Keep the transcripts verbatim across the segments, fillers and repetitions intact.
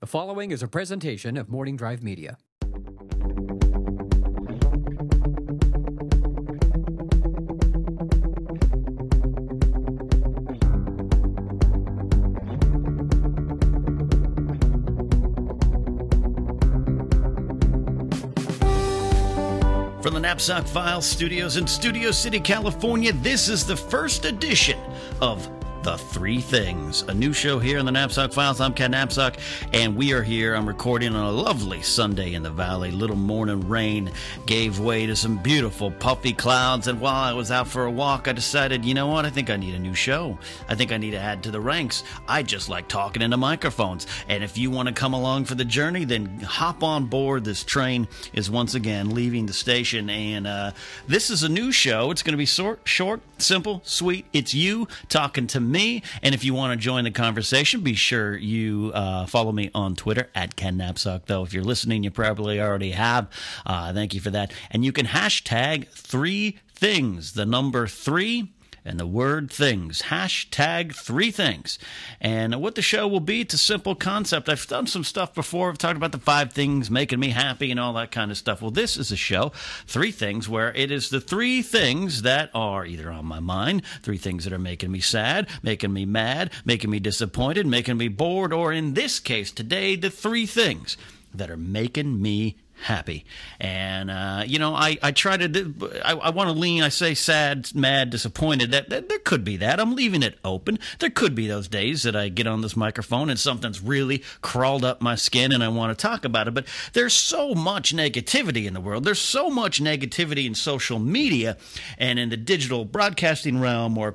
The following is a presentation of Morning Drive Media. From the Knapsack Files studios in Studio City, California, this is the first edition of The Three Things, a new show here in the Knapsack Files. I'm Ken Knapsack, and we are here. I'm recording on a lovely Sunday in the valley. Little morning rain gave way to some beautiful puffy clouds, and while I was out for a walk, I decided, you know what? I think I need a new show. I think I need to add to the ranks. I just like talking into microphones, and if you want to come along for the journey, then hop on board. This train is once again leaving the station, and uh, this is a new show. It's going to be short, short, simple, sweet. It's you talking to me. Me. And if you want to join the conversation, be sure you uh, follow me on Twitter at Ken Knapsack. Though if you're listening, you probably already have. Uh, thank you for that. And you can hashtag three things, the number three and the word things. Hashtag three things. And what the show will be, it's a simple concept. I've done some stuff before. I've talked about the five things making me happy and all that kind of stuff. Well, this is a show, Three Things, where it is the three things that are either on my mind, three things that are making me sad, making me mad, making me disappointed, making me bored, or in this case today, the three things that are making me happy. Happy. And, uh, you know, I, I try to, I, I want to lean, I say sad, mad, disappointed. That, that there could be that. I'm leaving it open. There could be those days that I get on this microphone and something's really crawled up my skin and I want to talk about it. But there's so much negativity in the world. There's so much negativity in social media and in the digital broadcasting realm, or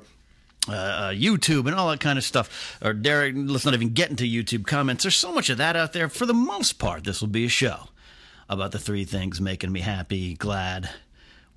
Uh, YouTube and all that kind of stuff, or dare, let's not even get into YouTube comments. There's so much of that out there. For the most part, this will be a show about the three things making me happy, glad,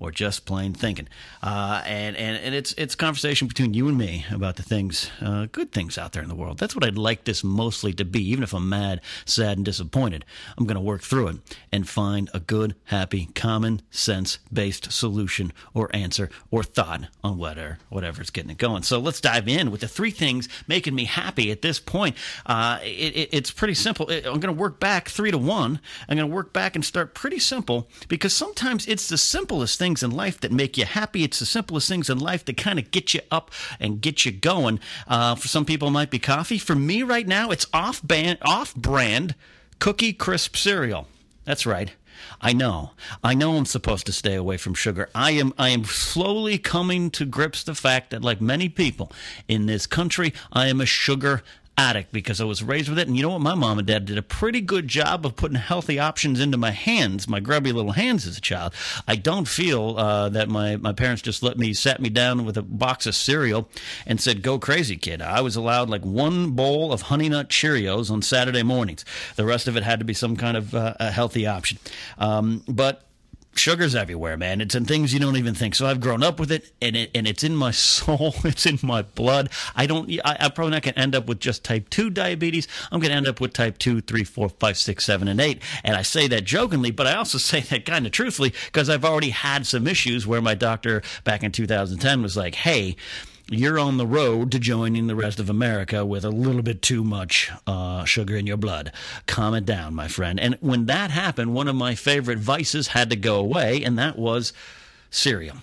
or just plain thinking. Uh, and, and, and it's it's conversation between you and me about the things, uh, good things out there in the world. That's what I'd like this mostly to be. Even if I'm mad, sad, and disappointed, I'm going to work through it and find a good, happy, common sense-based solution or answer or thought on whatever, whatever's getting it going. So let's dive in with the three things making me happy at this point. Uh, it, it, it's pretty simple. I'm going to work back three to one. I'm going to work back and start pretty simple, because sometimes it's the simplest thing Things in life that make you happy. It's the simplest things in life that kind of get you up and get you going. Uh, for some people, it might be coffee. For me right now, it's off-brand, off-brand Cookie Crisp cereal. That's right. I know. I know I'm supposed to stay away from sugar. I am I am slowly coming to grips the fact that, like many people in this country, I am a sugar addict because I was raised with it. And you know what? My mom and dad did a pretty good job of putting healthy options into my hands, my grubby little hands as a child. I don't feel uh, that my, my parents just let me, sat me down with a box of cereal and said, go crazy, kid. I was allowed like one bowl of Honey Nut Cheerios on Saturday mornings. The rest of it had to be some kind of uh, a healthy option. Um, but sugar's everywhere, man. It's in things you don't even think. So I've grown up with it, and it and it's in my soul. It's in my blood. I don't. I, I'm probably not going to end up with just type two diabetes. I'm going to end up with type two, three, four, five, six, seven, and eight. And I say that jokingly, but I also say that kind of truthfully, because I've already had some issues where my doctor back in two thousand ten was like, "Hey, you're on the road to joining the rest of America with a little bit too much uh, sugar in your blood. Calm it down, my friend." And when that happened, one of my favorite vices had to go away, and that was cereal.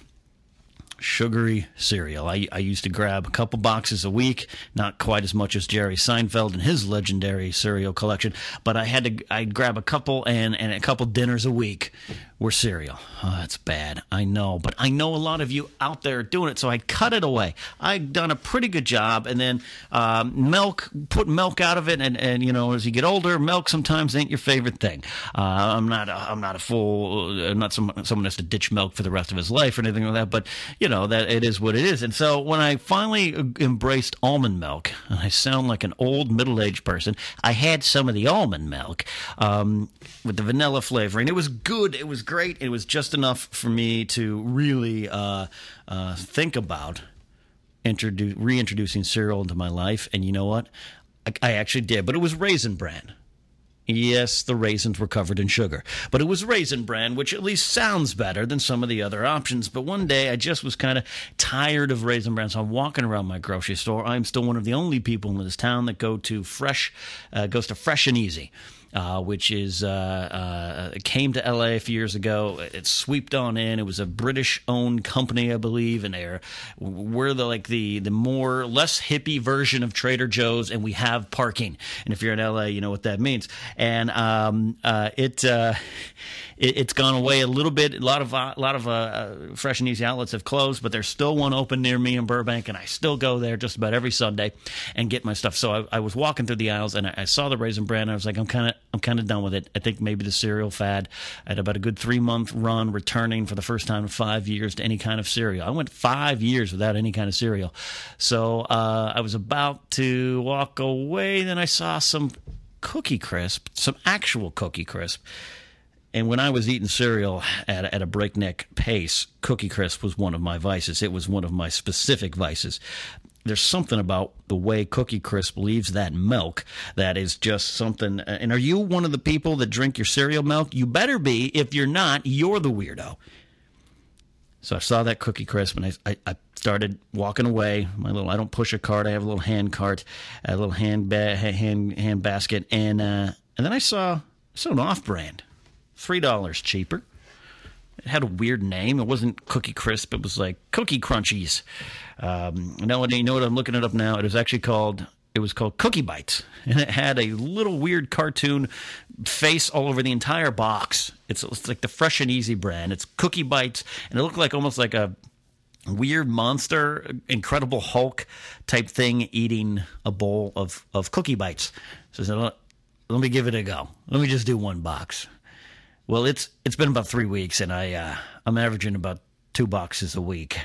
Sugary cereal. I, I used to grab a couple boxes a week, not quite as much as Jerry Seinfeld and his legendary cereal collection, but I had to, I'd grab a couple, and, and a couple dinners a week were cereal. Oh, that's bad. I know, but I know a lot of you out there are doing it, so I cut it away. I've done a pretty good job, and then um, milk, put milk out of it, and, and you know, as you get older, milk sometimes ain't your favorite thing. Uh, I'm not, a, I'm not a fool, I'm not some, someone that's to ditch milk for the rest of his life or anything like that, but you You know, that it is what it is. And so when I finally embraced almond milk, and I sound like an old middle-aged person, I had some of the almond milk um, with the vanilla flavoring. It was good. It was great. It was just enough for me to really uh, uh, think about introdu- reintroducing cereal into my life. And you know what? I, I actually did. But it was Raisin Bran. Yes, the raisins were covered in sugar, but it was Raisin Bran, which at least sounds better than some of the other options. But one day, I just was kind of tired of Raisin Bran, so I'm walking around my grocery store. I'm still one of the only people in this town that go to Fresh, uh, goes to Fresh and Easy, uh, which is uh, uh, came to L A a few years ago. It sweeped on in. It was a British-owned company, I believe, and they're we're the like the the more less hippie version of Trader Joe's, and we have parking. And if you're in L A, you know what that means. And um, uh, it, uh, it it's gone away a little bit. A lot of a lot of uh, Fresh and Easy outlets have closed, but there's still one open near me in Burbank, and I still go there just about every Sunday and get my stuff. So I, I was walking through the aisles, and I, I saw the Raisin Bran. And I was like, I'm kind of I'm kind of done with it. I think maybe the cereal fad. I had about a good three month run, returning for the first time in five years to any kind of cereal. I went five years without any kind of cereal. So uh, I was about to walk away, then I saw some Cookie Crisp, some actual Cookie Crisp. And when I was eating cereal at, at a breakneck pace, Cookie Crisp was one of my vices. It was one of my specific vices. There's something about the way Cookie Crisp leaves that milk that is just something. And are you one of the people that drink your cereal milk? You better be. If you're not, you're the weirdo. So I saw that Cookie Crisp, and I, I, I started walking away. My little, I don't push a cart. I have a little hand cart, a little hand ba- hand hand basket, and uh, and then I saw, saw an off-brand, three dollars cheaper. It had a weird name. It wasn't Cookie Crisp. It was like Cookie Crunchies. Um, now you know what? I'm looking it up now. It was actually called. It was called Cookie Bites, and it had a little weird cartoon face all over the entire box. It's, it's like the Fresh and Easy brand. It's Cookie Bites, and it looked like almost like a weird monster, Incredible Hulk type thing eating a bowl of, of Cookie Bites. So I said, let me give it a go. Let me just do one box. Well, it's it's been about three weeks, and I uh, I'm averaging about two boxes a week.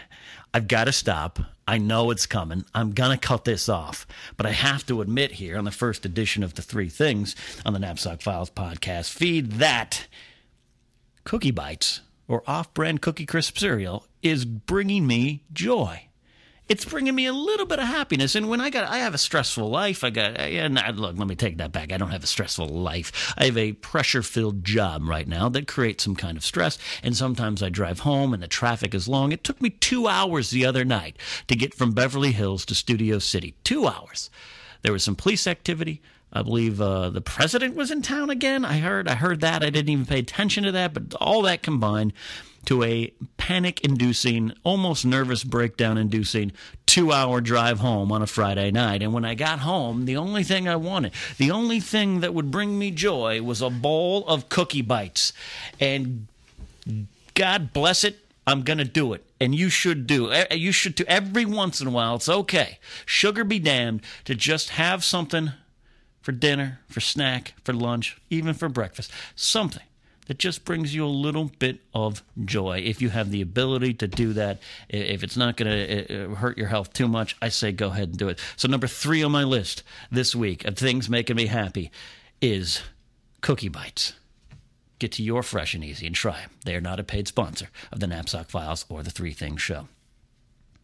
I've got to stop. I know it's coming. I'm going to cut this off. But I have to admit here on the first edition of The Three Things on the Knapsack Files podcast feed that Cookie Bites or off-brand Cookie Crisp cereal is bringing me joy. It's bringing me a little bit of happiness. And when I got, I have a stressful life. I got, I, and I, look, let me take that back. I don't have a stressful life. I have a pressure-filled job right now that creates some kind of stress. And sometimes I drive home and the traffic is long. It took me two hours the other night to get from Beverly Hills to Studio City. Two hours. There was some police activity. I believe uh, the president was in town again. I heard, I heard that. I didn't even pay attention to that. But all that combined to a panic-inducing, almost nervous breakdown-inducing two-hour drive home on a Friday night. And when I got home, the only thing I wanted, the only thing that would bring me joy was a bowl of Cookie Bites. And God bless it, I'm going to do it. And you should do. You should do every once in a while. It's okay. Sugar be damned to just have something for dinner, for snack, for lunch, even for breakfast. Something that just brings you a little bit of joy. If you have the ability to do that, if it's not going to hurt your health too much, I say go ahead and do it. So number three on my list this week of things making me happy is Cookie Bites. Get to your Fresh and Easy and try them. They are not a paid sponsor of the Knapsack Files or the Three Things Show.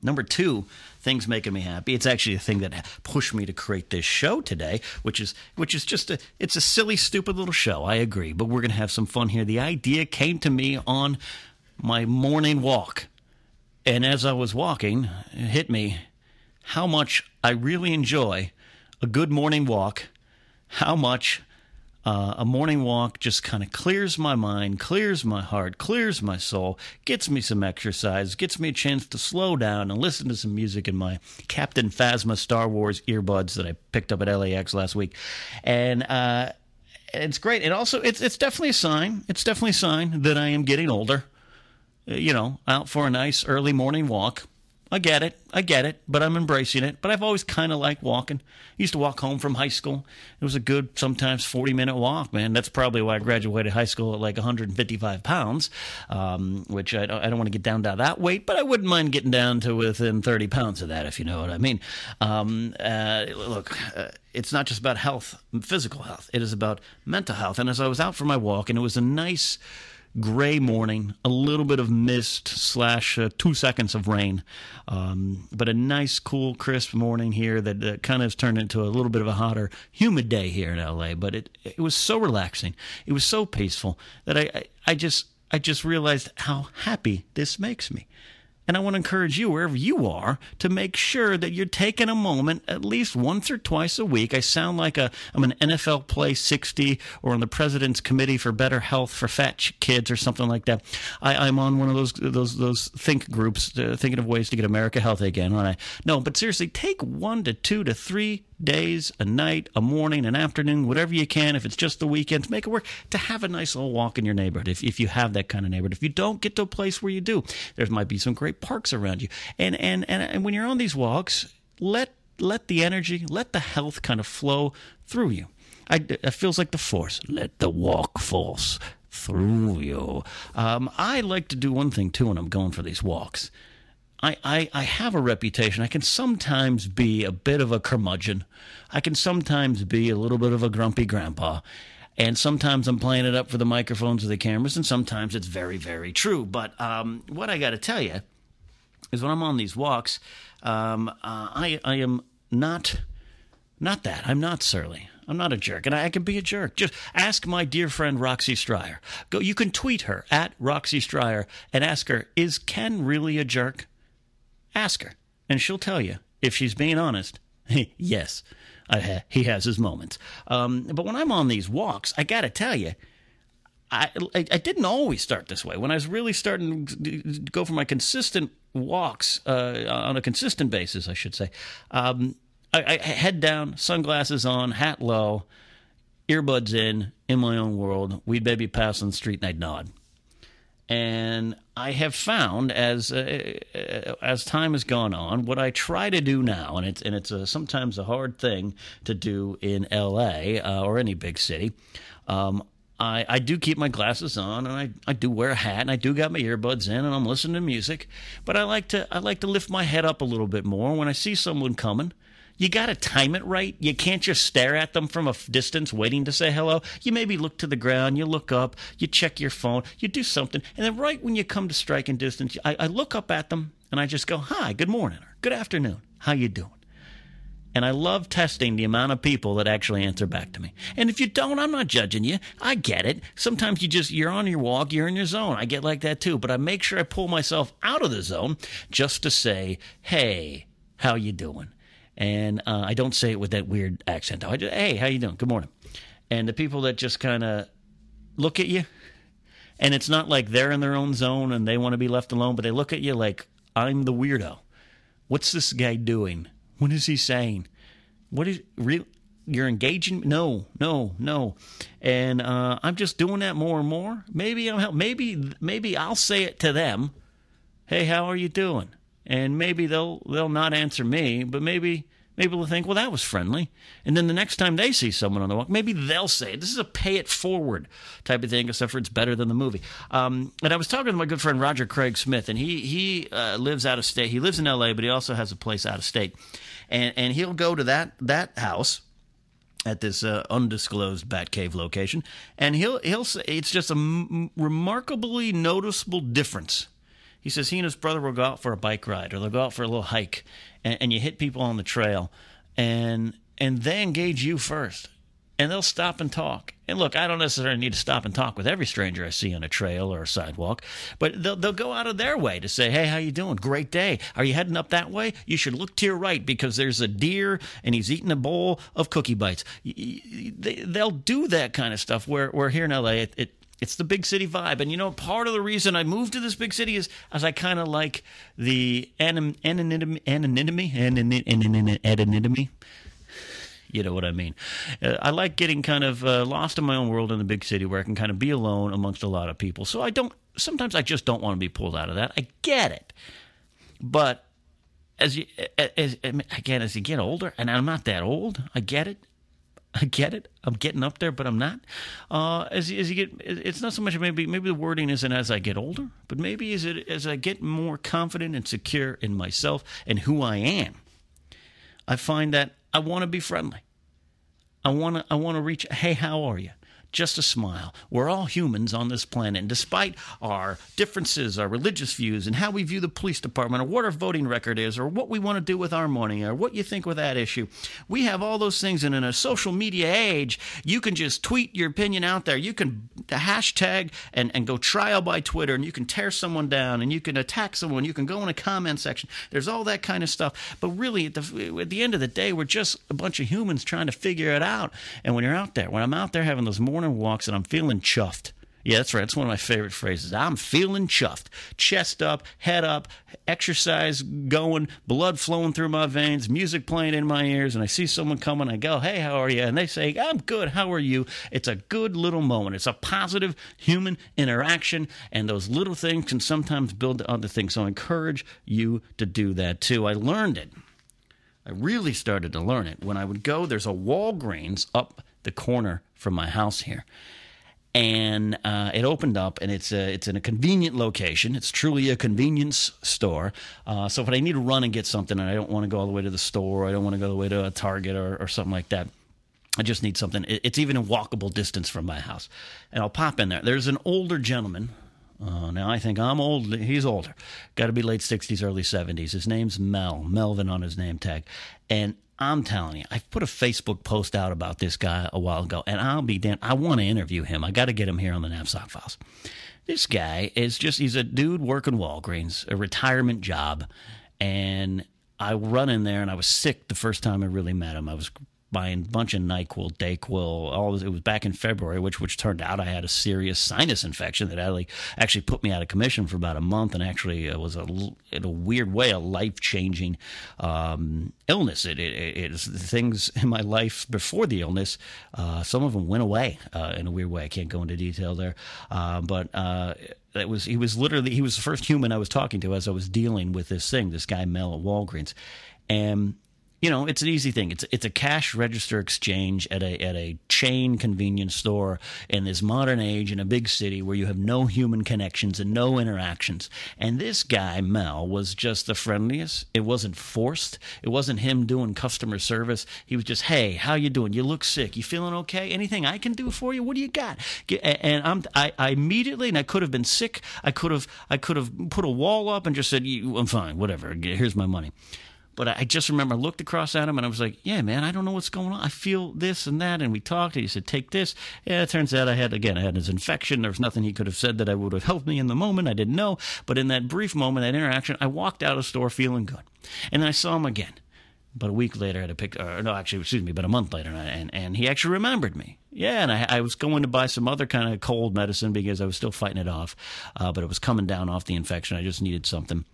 Number two, things making me happy. It's actually a thing that pushed me to create this show today, which is which is just a it's a silly, stupid little show. I agree, but we're going to have some fun here. The idea came to me on my morning walk, and as I was walking, it hit me how much I really enjoy a good morning walk, how much uh, a morning walk just kind of clears my mind, clears my heart, clears my soul, gets me some exercise, gets me a chance to slow down and listen to some music in my Captain Phasma Star Wars earbuds that I picked up at L A X last week. And uh, it's great. And also, it's, it's definitely a sign. It's definitely a sign that I am getting older. You know, out for a nice early morning walk. I get it. I get it. But I'm embracing it. But I've always kind of liked walking. I used to walk home from high school. It was a good, sometimes forty-minute walk, man. That's probably why I graduated high school at like one hundred fifty-five pounds, um, which I don't, I don't want to get down to that weight, but I wouldn't mind getting down to within thirty pounds of that, if you know what I mean. Um, uh, look, uh, it's not just about health, physical health. It is about mental health. And as I was out for my walk, and it was a nice gray morning, a little bit of mist slash uh, two seconds of rain, um, but a nice, cool, crisp morning here that uh, kind of has turned into a little bit of a hotter, humid day here in L A. But it it was so relaxing, it was so peaceful that I I, I just I just realized how happy this makes me. And I want to encourage you, wherever you are, to make sure that you're taking a moment at least once or twice a week. I sound like a, I'm an N F L Play sixty or on the President's Committee for Better Health for Fat Kids or something like that. I, I'm on one of those those those think groups, uh, thinking of ways to get America healthy again, aren't I? No, but seriously, take one to two to three days, a night, a morning, an afternoon, whatever you can, if it's just the weekends, make it work to have a nice little walk in your neighborhood, if if you have that kind of neighborhood. If you don't, get to a place where you do. There might be some great parks around you. And and, and, and when you're on these walks, let let the energy, let the health kind of flow through you. I, it feels like the force. Let the walk force through you. Um, I like to do one thing, too, when I'm going for these walks. I, I, I have a reputation. I can sometimes be a bit of a curmudgeon. I can sometimes be a little bit of a grumpy grandpa. And sometimes I'm playing it up for the microphones or the cameras, and sometimes it's very, very true. But um, what I got to tell you is when I'm on these walks, um, uh, I, I am not not that. I'm not surly. I'm not a jerk, and I, I can be a jerk. Just ask my dear friend Roxy Stryer. Go, you can tweet her, at Roxy Stryer, and ask her, is Ken really a jerk? Ask her, and she'll tell you, if she's being honest, yes, I ha- he has his moments. Um, but when I'm on these walks, I got to tell you, I, I I didn't always start this way. When I was really starting to go for my consistent walks, uh, on a consistent basis, I should say, um, I, I head down, sunglasses on, hat low, earbuds in, in my own world, we'd maybe pass on the street and I'd nod. And I have found, as uh, as time has gone on, what I try to do now, and it's and it's a, sometimes a hard thing to do in L A uh, or any big city. Um, I I do keep my glasses on, and I, I do wear a hat, and I do got my earbuds in, and I'm listening to music. But I like to I like to lift my head up a little bit more when I see someone coming. You got to time it right. You can't just stare at them from a distance waiting to say hello. You maybe look to the ground, you look up, you check your phone, you do something. And then right when you come to striking distance, I, I look up at them and I just go, hi, good morning, or good afternoon, how you doing? And I love testing the amount of people that actually answer back to me. And if you don't, I'm not judging you. I get it. Sometimes you just, you're on your walk, you're in your zone. I get like that too. But I make sure I pull myself out of the zone just to say, hey, how you doing? And uh, I don't say it with that weird accent. I just, hey, how you doing? Good morning. And the people that just kind of look at you, and it's not like they're in their own zone and they want to be left alone, but they look at you like, I'm the weirdo. What's this guy doing? What is he saying? What is real? You're engaging? No, no, no. And uh, I'm just doing that more and more. Maybe I'm help. Maybe maybe I'll say it to them. Hey, how are you doing? And maybe they'll they'll not answer me, but maybe maybe they'll think, well, that was friendly. And then the next time they see someone on the walk, maybe they'll say, this is a pay it forward type of thing, except for it's better than the movie. Um, and I was talking to my good friend Roger Craig Smith, and he he uh, lives out of state. He lives in L A, but he also has a place out of state, and and he'll go to that that house at this uh, undisclosed Batcave location, and he'll he'll say it's just a m- remarkably noticeable difference. He says he and his brother will go out for a bike ride, or they'll go out for a little hike, and, and you hit people on the trail, and and they engage you first, and they'll stop and talk. And look, I don't necessarily need to stop and talk with every stranger I see on a trail or a sidewalk, but they'll they'll go out of their way to say, hey, how you doing? Great day. Are you heading up that way? You should look to your right because there's a deer, and he's eating a bowl of Cookie Bites. They, they'll do that kind of stuff, where, where here in L A, it, it it's the big city vibe. And, you know, part of the reason I moved to this big city is as I kind of like the anim- anonymity, anonymity, anonymity, anonymity. You know what I mean. Uh, I like getting kind of uh, lost in my own world in the big city where I can kind of be alone amongst a lot of people. So I don't – sometimes I just don't want to be pulled out of that. I get it. But as you as, – again, as you get older – and I'm not that old. I get it. I get it. I'm getting up there, but I'm not. Uh, as, as you get, it's not so much maybe maybe the wording isn't as I get older, but maybe as it as I get more confident and secure in myself and who I am, I find that I want to be friendly. I want to I want to reach. Hey, how are you? just a smile. We're all humans on this planet, and despite our differences, our religious views, and how we view the police department, or what our voting record is, or what we want to do with our money, or what you think with that issue, we have all those things. And in a social media age, you can just tweet your opinion out there. You can hashtag and, and go trial by Twitter, and you can tear someone down, and you can attack someone. You can go in a comment section. There's all that kind of stuff. But really, at the, at the end of the day, we're just a bunch of humans trying to figure it out. And when you're out there, when I'm out there having those morning walks and I'm feeling chuffed. Yeah, that's right. That's one of my favorite phrases. I'm feeling chuffed. Chest up, head up, exercise going, blood flowing through my veins, music playing in my ears, and I see someone coming. I go, hey, how are you? And they say, I'm good. How are you? It's a good little moment. It's a positive human interaction, and those little things can sometimes build to other things. So I encourage you to do that, too. I learned it. I really started to learn it. When I would go, there's a Walgreens up the corner from my house here. And uh, it opened up, and it's a, it's in a convenient location. It's truly a convenience store. Uh, so if I need to run and get something, and I don't want to go all the way to the store, or I don't want to go all the way to a Target or, or something like that, I just need something. It's even a walkable distance from my house. And I'll pop in there. There's an older gentleman. Uh, now I think I'm old. He's older. Got to be late sixties, early seventies. His name's Mel. Melvin on his name tag. And I'm telling you, I put a Facebook post out about this guy a while ago, and I'll be damned. I want to interview him. I got to get him here on the Knapsack Files. This guy is just, he's a dude working Walgreens, a retirement job, and I run in there, and I was sick the first time I really met him. I was buying a bunch of NyQuil, DayQuil. All this, it was back in February, which which turned out I had a serious sinus infection that actually, actually put me out of commission for about a month, and actually it was, a, in a weird way, a life-changing um, illness. It, it, it is the things in my life before the illness, uh, some of them went away uh, in a weird way. I can't go into detail there, uh, but... Uh, It was he was literally he was the first human I was talking to as I was dealing with this thing, this guy Mel at Walgreens. And you know, it's an easy thing. It's it's a cash register exchange at a at a chain convenience store in this modern age in a big city where you have no human connections and no interactions. And this guy, Mel, was just the friendliest. It wasn't forced. It wasn't him doing customer service. He was just, hey, how you doing? You look sick. You feeling okay? Anything I can do for you? What do you got? And I'm I, I immediately, and I could have been sick. I could have I could have put a wall up and just said, I'm fine, whatever. Here's my money. But I just remember I looked across at him, and I was like, yeah, man, I don't know what's going on. I feel this and that. And we talked, and he said, take this. Yeah, it turns out I had, again, I had his infection. There was nothing he could have said that I would have helped me in the moment. I didn't know. But in that brief moment, that interaction, I walked out of the store feeling good. And then I saw him again. But a week later, I had a pic. Or no, actually, excuse me, but a month later, and and he actually remembered me. Yeah, and I, I was going to buy some other kind of cold medicine because I was still fighting it off. Uh, but it was coming down off the infection. I just needed something.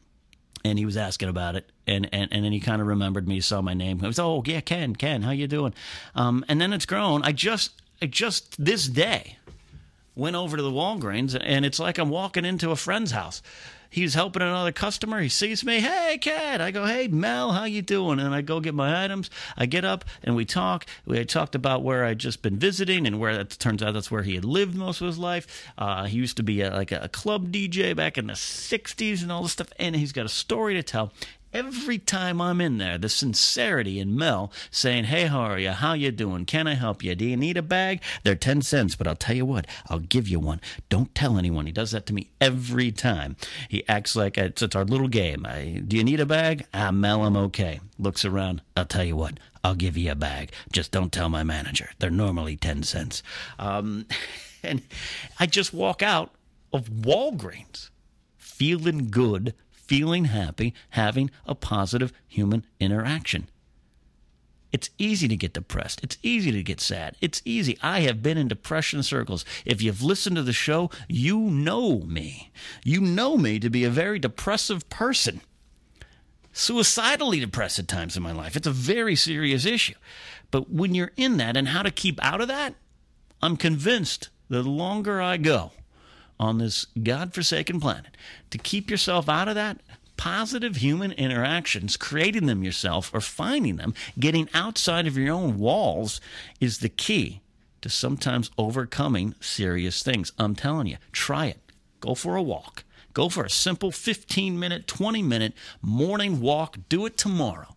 And he was asking about it, and, and, and then he kind of remembered me, saw my name. I was, oh, yeah, Ken, Ken, how you doing? Um, and then it's grown. I just, I just this day went over to the Walgreens, and it's like I'm walking into a friend's house. He's helping another customer. He sees me. Hey, Ken. I go, hey, Mel, how you doing? And I go get my items. I get up, and we talk. We had talked about where I'd just been visiting and where it turns out that's where he had lived most of his life. Uh, he used to be a, like a, a club D J back in the sixties and all this stuff, and he's got a story to tell. Every time I'm in there, the sincerity in Mel saying, hey, how are you? How you doing? Can I help you? Do you need a bag? They're ten cents, but I'll tell you what, I'll give you one. Don't tell anyone. He does that to me every time. He acts like it's, it's our little game. I, do you need a bag? Ah, Mel, I'm okay. Looks around. I'll tell you what, I'll give you a bag. Just don't tell my manager. They're normally ten cents. Um, and I just walk out of Walgreens feeling good, feeling happy, having a positive human interaction. It's easy to get depressed. It's easy to get sad. It's easy. I have been in depression circles. If you've listened to the show, you know me. You know me to be a very depressive person. Suicidally depressed at times in my life. It's a very serious issue. But when you're in that and how to keep out of that, I'm convinced the longer I go on this godforsaken planet, to keep yourself out of that, positive human interactions, creating them yourself or finding them, getting outside of your own walls is the key to sometimes overcoming serious things. I'm telling you, try it. Go for a walk. Go for a simple fifteen-minute, twenty-minute morning walk. Do it tomorrow.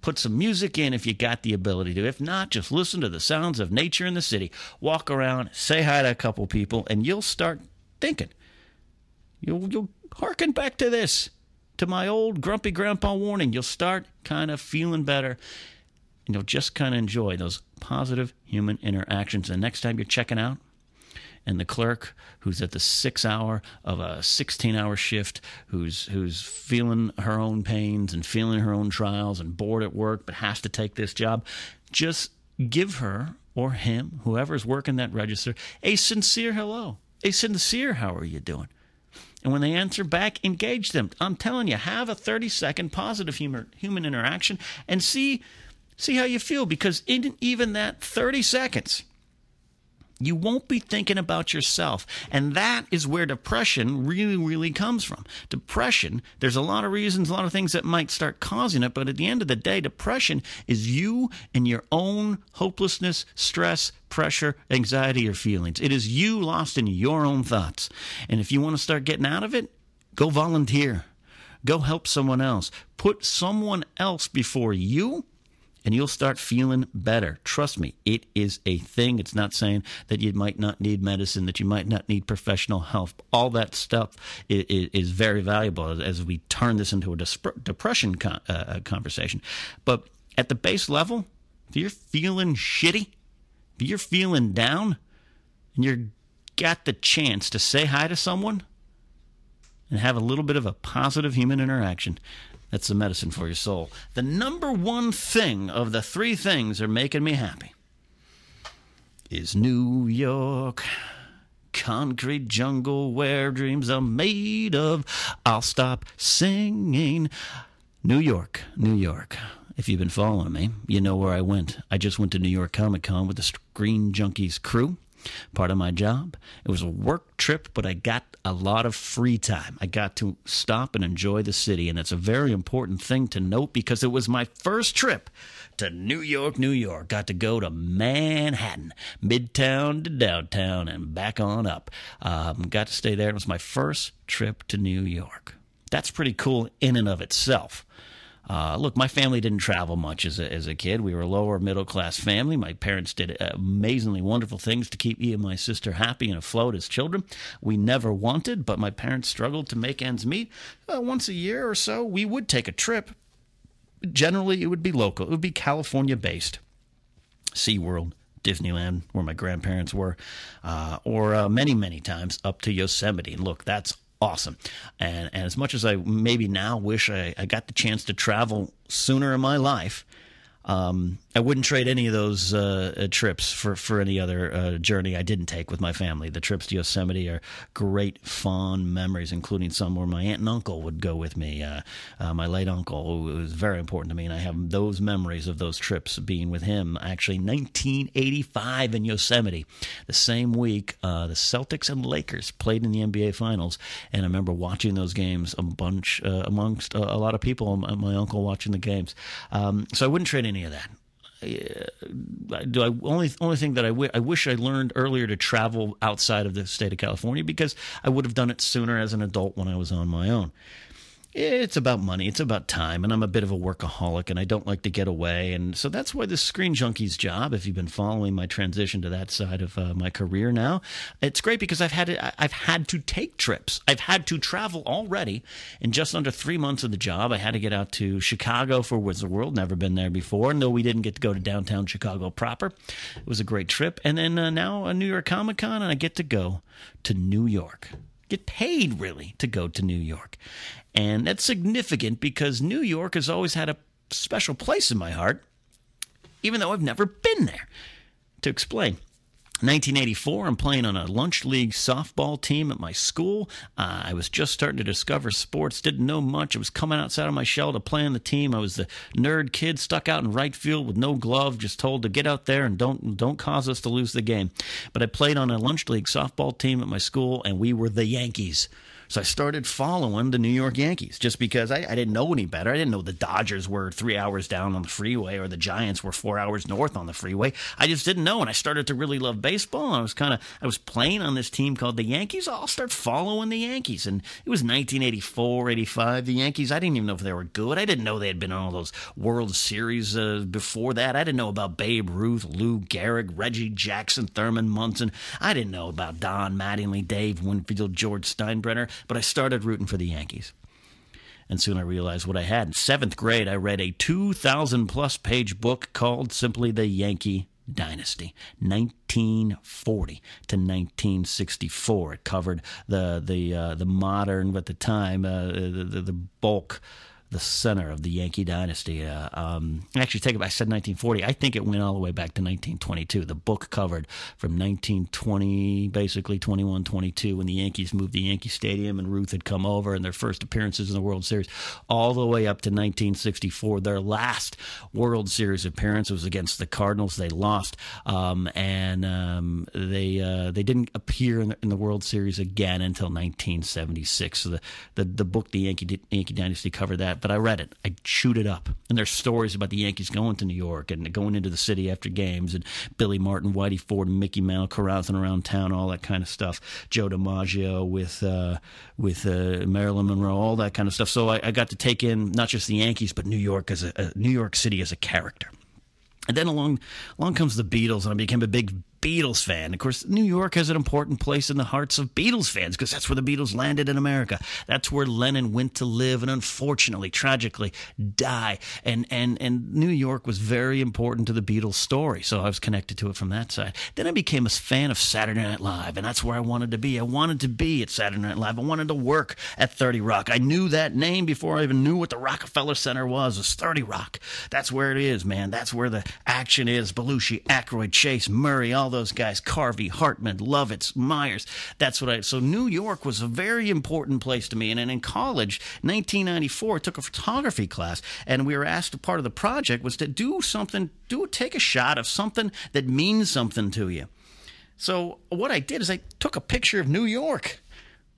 Put some music in if you got the ability to. If not, just listen to the sounds of nature in the city. Walk around, say hi to a couple people, and you'll start thinking. You'll, you'll hearken back to this, to my old grumpy grandpa warning. You'll start kind of feeling better, and you'll just kind of enjoy those positive human interactions. And next time you're checking out, and the clerk who's at the six hour of a sixteen hour shift, who's who's feeling her own pains and feeling her own trials and bored at work but has to take this job, just give her or him, whoever's working that register, a sincere hello, a sincere how are you doing? And when they answer back, engage them. I'm telling you, have a thirty second positive humor, human interaction and see, see how you feel, because in even that thirty seconds, you won't be thinking about yourself. And that is where depression really, really comes from. Depression, there's a lot of reasons, a lot of things that might start causing it. But at the end of the day, depression is you and your own hopelessness, stress, pressure, anxiety, or feelings. It is you lost in your own thoughts. And if you want to start getting out of it, go volunteer. Go help someone else. Put someone else before you, and you'll start feeling better. Trust me, it is a thing. It's not saying that you might not need medicine, that you might not need professional help. All that stuff is, is very valuable as we turn this into a depression con- uh, conversation. But at the base level, if you're feeling shitty, if you're feeling down, and you've got the chance to say hi to someone and have a little bit of a positive human interaction, that's the medicine for your soul. The number one thing of the three things that are making me happy is New York. Concrete jungle where dreams are made of. I'll stop singing. New York, New York. If you've been following me, you know where I went. I just went to New York Comic Con with the Screen Junkies crew. Part of my job. It was a work trip, but I got a lot of free time. I got to stop and enjoy the city, and it's a very important thing to note because it was my first trip to New York, New York. Got to go to Manhattan, midtown to downtown, and back on up. Um, got to stay there. It was my first trip to New York. That's pretty cool in and of itself. Uh, look, my family didn't travel much as a, as a kid. We were a lower middle-class family. My parents did amazingly wonderful things to keep me and my sister happy and afloat as children. We never wanted, but my parents struggled to make ends meet. Uh, once a year or so, we would take a trip. Generally, it would be local. It would be California-based. SeaWorld, Disneyland, where my grandparents were, uh, or uh, many, many times up to Yosemite. Look, that's awesome. And, and as much as I maybe now wish I, I got the chance to travel sooner in my life, um, I wouldn't trade any of those uh, trips for, for any other uh, journey I didn't take with my family. The trips to Yosemite are great, fond memories, including some where my aunt and uncle would go with me. Uh, uh, my late uncle, who was very important to me, and I have those memories of those trips being with him. Actually, nineteen eighty-five in Yosemite, the same week uh, the Celtics and Lakers played in the N B A Finals, and I remember watching those games a bunch uh, amongst a, a lot of people, my, my uncle watching the games. Um, so I wouldn't trade any of that. Uh, do I only only thing that I, w- I wish I learned earlier to travel outside of the state of California, because I would have done it sooner as an adult when I was on my own. It's about money. It's about time. And I'm a bit of a workaholic, and I don't like to get away. And so that's why this Screen Junkies job, if you've been following my transition to that side of uh, my career now, it's great because I've had to, I've had to take trips. I've had to travel already. In just under three months of the job, I had to get out to Chicago for Wizard World. Never been there before. And though we didn't get to go to downtown Chicago proper, it was a great trip. And then uh, now a New York Comic Con, and I get to go to New York. Get paid, really, to go to New York. And that's significant because New York has always had a special place in my heart, even though I've never been there. To explain, nineteen eighty-four, I'm playing on a lunch league softball team at my school. Uh, I was just starting to discover sports, didn't know much. I was coming outside of my shell to play on the team. I was the nerd kid stuck out in right field with no glove, just told to get out there and don't don't cause us to lose the game. But I played on a lunch league softball team at my school, and we were the Yankees. So I started following the New York Yankees just because I, I didn't know any better. I didn't know the Dodgers were three hours down on the freeway or the Giants were four hours north on the freeway. I just didn't know, and I started to really love baseball. And I was kind of I was playing on this team called the Yankees. I'll start following the Yankees, and it was nineteen eighty-four, eighty-five. The Yankees, I didn't even know if they were good. I didn't know they had been on all those World Series uh, before that. I didn't know about Babe Ruth, Lou Gehrig, Reggie Jackson, Thurman Munson. I didn't know about Don Mattingly, Dave Winfield, George Steinbrenner, but I started rooting for the Yankees. And soon I realized what I had. In seventh grade, I read a two thousand plus page book called simply The Yankee Dynasty, nineteen forty to nineteen sixty-four. It covered the the uh, the modern, but at the time, uh, the, the, the bulk, the center of the Yankee dynasty. Uh, um, actually, take it. I said nineteen forty. I think it went all the way back to nineteen twenty-two. The book covered from nineteen twenty, basically twenty-one, twenty-two, when the Yankees moved to Yankee Stadium and Ruth had come over and their first appearances in the World Series, all the way up to nineteen sixty-four. Their last World Series appearance was against the Cardinals. They lost, um, and um, they uh, they didn't appear in the, in the World Series again until nineteen seventy-six. So the the, the book, the Yankee Yankee Dynasty, covered that. But I read it. I chewed it up. And there's stories about the Yankees going to New York and going into the city after games, and Billy Martin, Whitey Ford, and Mickey Mantle carousing around town, all that kind of stuff. Joe DiMaggio with uh, with uh, Marilyn Monroe, all that kind of stuff. So I, I got to take in not just the Yankees, but New York as a, a New York City as a character. And then along along comes the Beatles, and I became a big Beatles fan. Of course, New York has an important place in the hearts of Beatles fans because that's where the Beatles landed in America. That's where Lennon went to live and, unfortunately, tragically, die. And and and New York was very important to the Beatles story, so I was connected to it from that side. Then I became a fan of Saturday Night Live, and that's where I wanted to be. I wanted to be at Saturday Night Live. I wanted to work at thirty Rock. I knew that name before I even knew what the Rockefeller Center was. It was thirty Rock. That's where it is, man. That's where the action is. Belushi, Aykroyd, Chase, Murray, all those guys, Carvey, Hartman, Lovitz, Myers. That's what I, so New York was a very important place to me. And then in college, nineteen ninety-four, I took a photography class, and we were asked, part of the project was to do something, do take a shot of something that means something to you. So what I did is I took a picture of New York,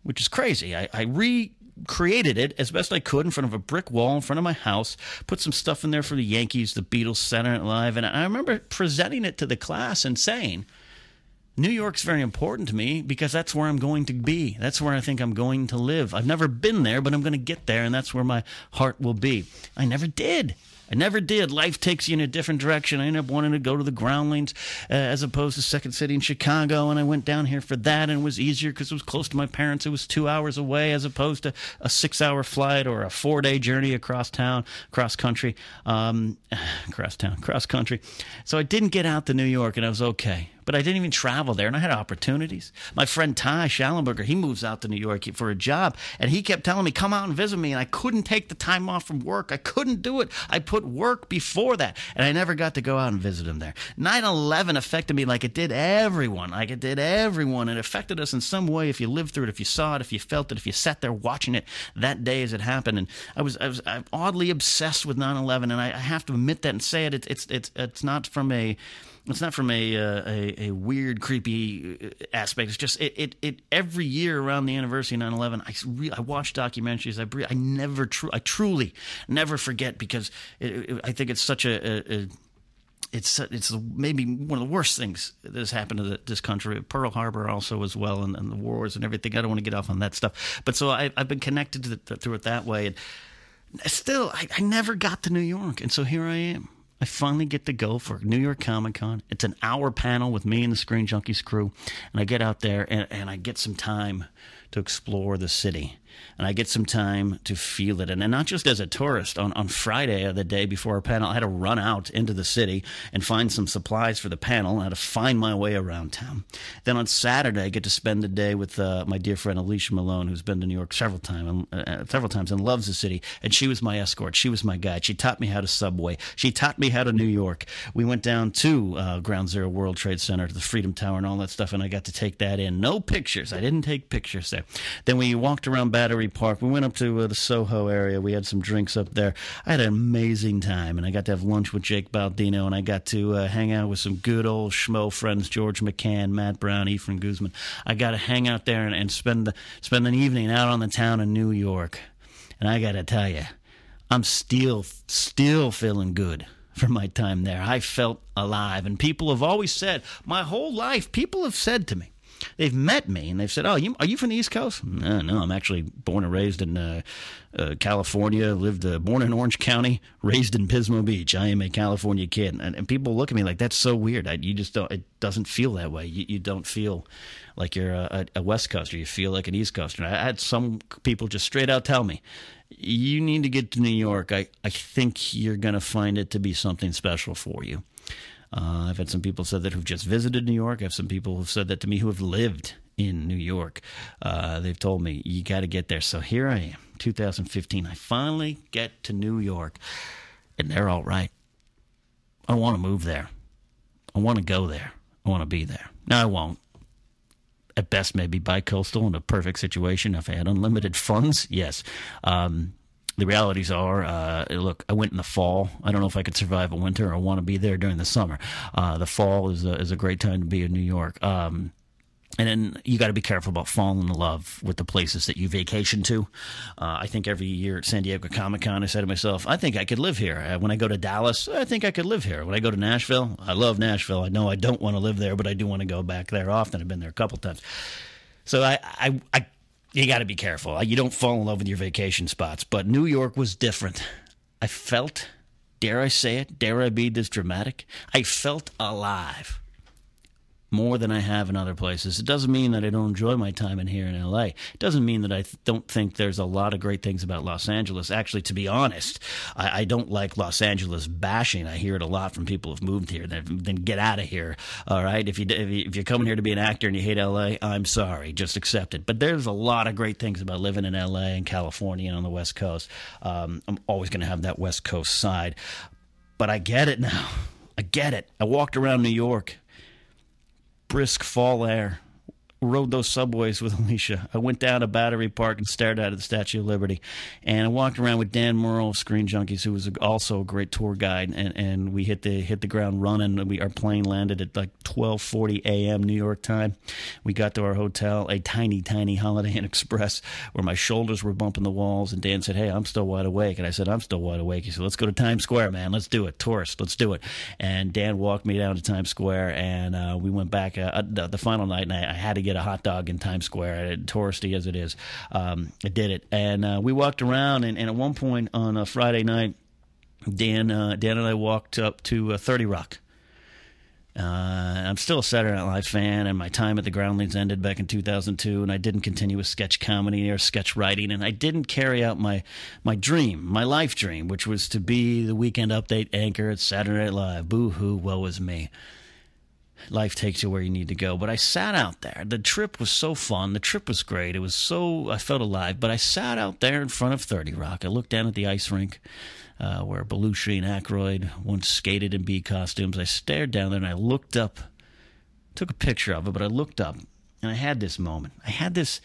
which is crazy. I, I re- created it as best I could in front of a brick wall in front of my house, put some stuff in there for the Yankees, the Beatles, Saturday Night Live, and I remember presenting it to the class and saying, New York's very important to me because that's where I'm going to be. That's where I think I'm going to live. I've never been there, but I'm going to get there, and that's where my heart will be. I never did. I never did. Life takes you in a different direction. I ended up wanting to go to the Groundlings uh, as opposed to Second City in Chicago, and I went down here for that, and it was easier because it was close to my parents. It was two hours away as opposed to a six-hour flight or a four-day journey across town, across country, um, across town, across country. So I didn't get out to New York, and I was okay. But I didn't even travel there, and I had opportunities. My friend Ty Schallenberger, he moves out to New York for a job, and he kept telling me, come out and visit me, and I couldn't take the time off from work. I couldn't do it. I put work before that, and I never got to go out and visit him there. nine eleven affected me like it did everyone, like it did everyone. It affected us in some way if you lived through it, if you saw it, if you felt it, if you sat there watching it that day as it happened. And I was I was I'm oddly obsessed with nine eleven, and I, I have to admit that and say it. It's it's it's, it's not from a... It's not from a, uh, a a weird, creepy aspect. It's just it, it, it every year around the anniversary of nine eleven, I, re- I watch documentaries. I breathe, I never tru- I truly never forget because it, it, I think it's such a, a, a it's it's maybe one of the worst things that has happened to the, this country. Pearl Harbor also as well, and, and the wars and everything. I don't want to get off on that stuff, but so I, I've been connected to the, through it that way. And still, I, I never got to New York, and so here I am. I finally get to go for New York Comic Con. It's an hour panel with me and the Screen Junkies crew. And I get out there and, and I get some time to explore the city. And I get some time to feel it. And, and not just as a tourist. On, on Friday of the day before our panel, I had to run out into the city and find some supplies for the panel. I had to find my way around town. Then on Saturday, I get to spend the day with uh, my dear friend Alicia Malone, who's been to New York several, time, uh, several times and loves the city. And she was my escort. She was my guide. She taught me how to subway. She taught me how to New York. We went down to uh, Ground Zero World Trade Center, to the Freedom Tower and all that stuff, and I got to take that in. No pictures. I didn't take pictures there. Anyway, then we walked around Battery Park. We went up to uh, the Soho area. We had some drinks up there. I had an amazing time, and I got to have lunch with Jake Baldino, and I got to uh, hang out with some good old schmo friends, George McCann, Matt Brown, Ephraim Guzman. I got to hang out there and, and spend, the, spend an evening out on the town in New York. And I got to tell you, I'm still, still feeling good for my time there. I felt alive. And people have always said, my whole life, people have said to me, they've met me, and they've said, oh, you, are you from the East Coast? No, no, I'm actually born and raised in uh, uh, California, lived uh, born in Orange County, raised in Pismo Beach. I am a California kid. And, and people look at me like, that's so weird. I, you just don't, it doesn't feel that way. You, you don't feel like you're a, a West Coaster. You feel like an East Coaster. And I had some people just straight out tell me, you need to get to New York. I, I think you're going to find it to be something special for you. Uh, I've had some people said that who've just visited New York. I have some people who've said that to me who have lived in New York. Uh, they've told me, you got to get there. So here I am, two thousand fifteen. I finally get to New York, and they're all right. I want to move there. I want to go there. I want to be there. No, I won't. At best, maybe bi-coastal in a perfect situation. If I had unlimited funds, yes. Um The realities are, uh, look, I went in the fall. I don't know if I could survive a winter or want to be there during the summer. Uh, the fall is a, is a great time to be in New York. Um, and then you got to be careful about falling in love with the places that you vacation to. Uh, I think every year at San Diego Comic Con, I say to myself, I think I could live here. When I go to Dallas, I think I could live here. When I go to Nashville, I love Nashville. I know I don't want to live there, but I do want to go back there often. I've been there a couple times. So I, I, I you got to be careful. You don't fall in love with your vacation spots. But New York was different. I felt, dare I say it, dare I be this dramatic, I felt alive more than I have in other places. It doesn't mean that I don't enjoy my time in here in L A. It doesn't mean that I th- don't think there's a lot of great things about Los Angeles. Actually, to be honest, I, I don't like Los Angeles bashing. I hear it a lot from people who've moved here. Then get out of here, all right? If, you, if, you, if you're coming here to be an actor and you hate L A, I'm sorry. Just accept it. But there's a lot of great things about living in L A and California and on the West Coast. Um, I'm always going to have that West Coast side. But I get it now. I get it. I walked around New York. Brisk fall air. Rode those subways with Alicia. I went down to Battery Park and stared out at the Statue of Liberty. And I walked around with Dan Merle of Screen Junkies, who was also a great tour guide. And, and we hit the hit the ground running. We, our plane landed at like twelve forty a.m. New York time. We got to our hotel, a tiny, tiny Holiday Inn Express, where my shoulders were bumping the walls. And Dan said, hey, I'm still wide awake. And I said, I'm still wide awake. He said, let's go to Times Square, man. Let's do it. Tourist, let's do it. And Dan walked me down to Times Square. And uh, we went back uh, the, the final night, and I, I had to get a hot dog in Times Square, touristy as it is. Um, I did it. And uh, we walked around, and, and at one point on a Friday night, Dan uh, Dan and I walked up to uh, thirty Rock. Uh, I'm still a Saturday Night Live fan, and my time at the Groundlings ended back in two thousand two, and I didn't continue with sketch comedy or sketch writing, and I didn't carry out my, my dream, my life dream, which was to be the Weekend Update anchor at Saturday Night Live. Boo-hoo, woe is me. Life takes you where you need to go. But I sat out there. The trip was so fun. The trip was great. It was so, I felt alive. But I sat out there in front of thirty Rock. I looked down at the ice rink uh, where Belushi and Aykroyd once skated in bee costumes. I stared down there and I looked up, took a picture of it, but I looked up and I had this moment. I had this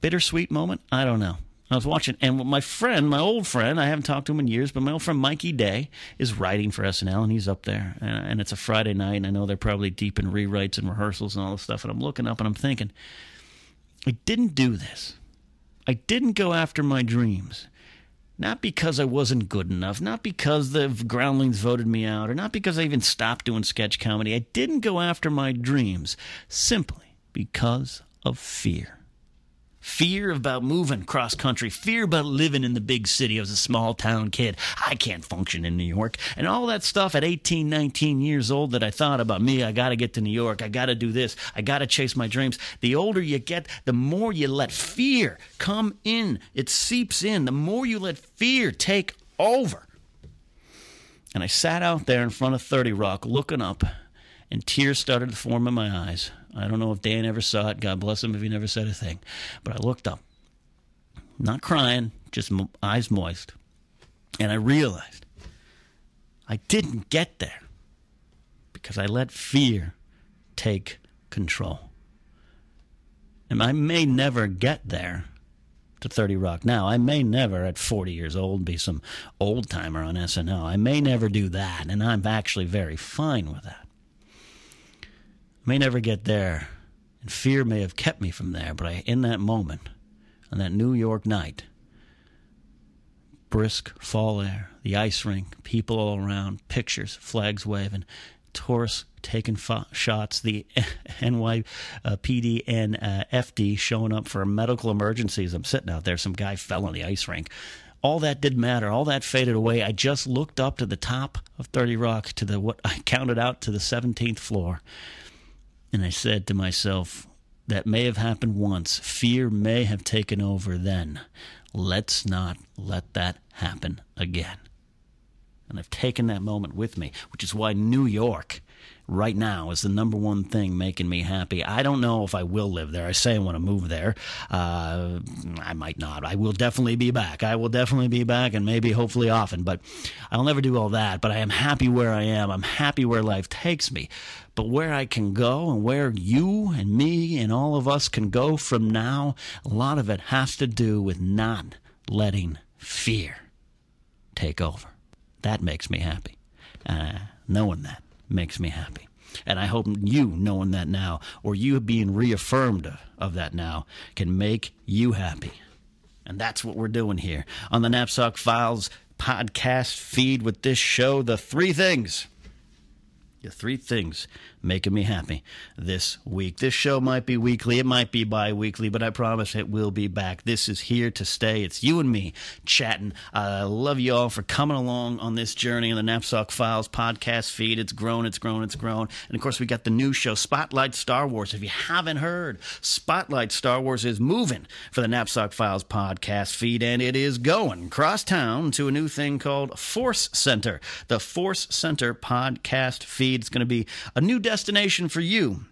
bittersweet moment. I don't know. I was watching, and my friend, my old friend, I haven't talked to him in years, but my old friend Mikey Day is writing for S N L, and he's up there, and, and it's a Friday night, and I know they're probably deep in rewrites and rehearsals and all this stuff, and I'm looking up, and I'm thinking, I didn't do this. I didn't go after my dreams. Not because I wasn't good enough, not because the Groundlings voted me out, or not because I even stopped doing sketch comedy. I didn't go after my dreams simply because of fear. Fear about moving cross-country, fear about living in the big city as a small-town kid. I can't function in New York. And all that stuff at eighteen, nineteen years old that I thought about me, I got to get to New York, I got to do this, I got to chase my dreams. The older you get, the more you let fear come in. It seeps in. The more you let fear take over. And I sat out there in front of thirty Rock looking up, and tears started to form in my eyes. I don't know if Dan ever saw it. God bless him if he never said a thing. But I looked up, not crying, just mo- eyes moist. And I realized I didn't get there because I let fear take control. And I may never get there to thirty rock now. I may never, at forty years old, be some old-timer on S N L. I may never do that, and I'm actually very fine with that. I may never get there, and fear may have kept me from there, but I, in that moment, on that New York night, brisk fall air, the ice rink, people all around, pictures, flags waving, tourists taking fo- shots, the N Y P D and uh, F D showing up for medical emergencies. I'm sitting out there. Some guy fell on the ice rink. All that didn't matter. All that faded away. I just looked up to the top of thirty rock, to the what I counted out to the seventeenth floor, and I said to myself, that may have happened once. Fear may have taken over then. Let's not let that happen again. And I've taken that moment with me, which is why New York right now is the number one thing making me happy. I don't know if I will live there. I say I want to move there. Uh, I might not. I will definitely be back. I will definitely be back, and maybe hopefully often. But I'll never do all that. But I am happy where I am. I'm happy where life takes me. But where I can go and where you and me and all of us can go from now, a lot of it has to do with not letting fear take over. That makes me happy. Uh, knowing that makes me happy. And I hope you knowing that now, or you being reaffirmed of, of that now, can make you happy. And that's what we're doing here on the Knapsack Files podcast feed with this show, The Three Things. The three things making me happy this week. This show might be weekly. It might be bi-weekly, but I promise it will be back. This is here to stay. It's you and me chatting. I love you all for coming along on this journey in the Knapsack Files podcast feed. It's grown, it's grown, it's grown. And, of course, we got the new show, Spotlight Star Wars. If you haven't heard, Spotlight Star Wars is moving for the Knapsack Files podcast feed, and it is going cross town to a new thing called Force Center, the Force Center podcast feed. It's going to be a new destination for you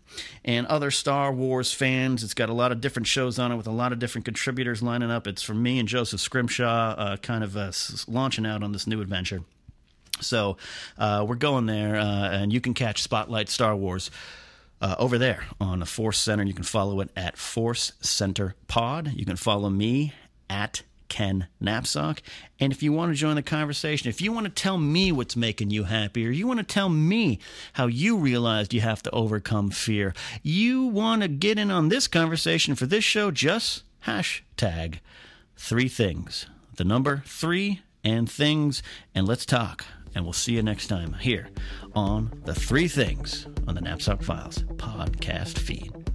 and other Star Wars fans. It's got a lot of different shows on it with a lot of different contributors lining up. It's from me and Joseph Scrimshaw uh, kind of uh, s- launching out on this new adventure. So uh, we're going there, uh, and you can catch Spotlight Star Wars Uh, over there on the Force Center. You can follow it at Force Center Pod. You can follow me at Ken Knapsack. And if you want to join the conversation, if you want to tell me what's making you happy, or you want to tell me how you realized you have to overcome fear, you want to get in on this conversation for this show, just hashtag three things, the number three and things, and let's talk. And we'll see you next time here on The Three Things on the Knapsack Files podcast feed.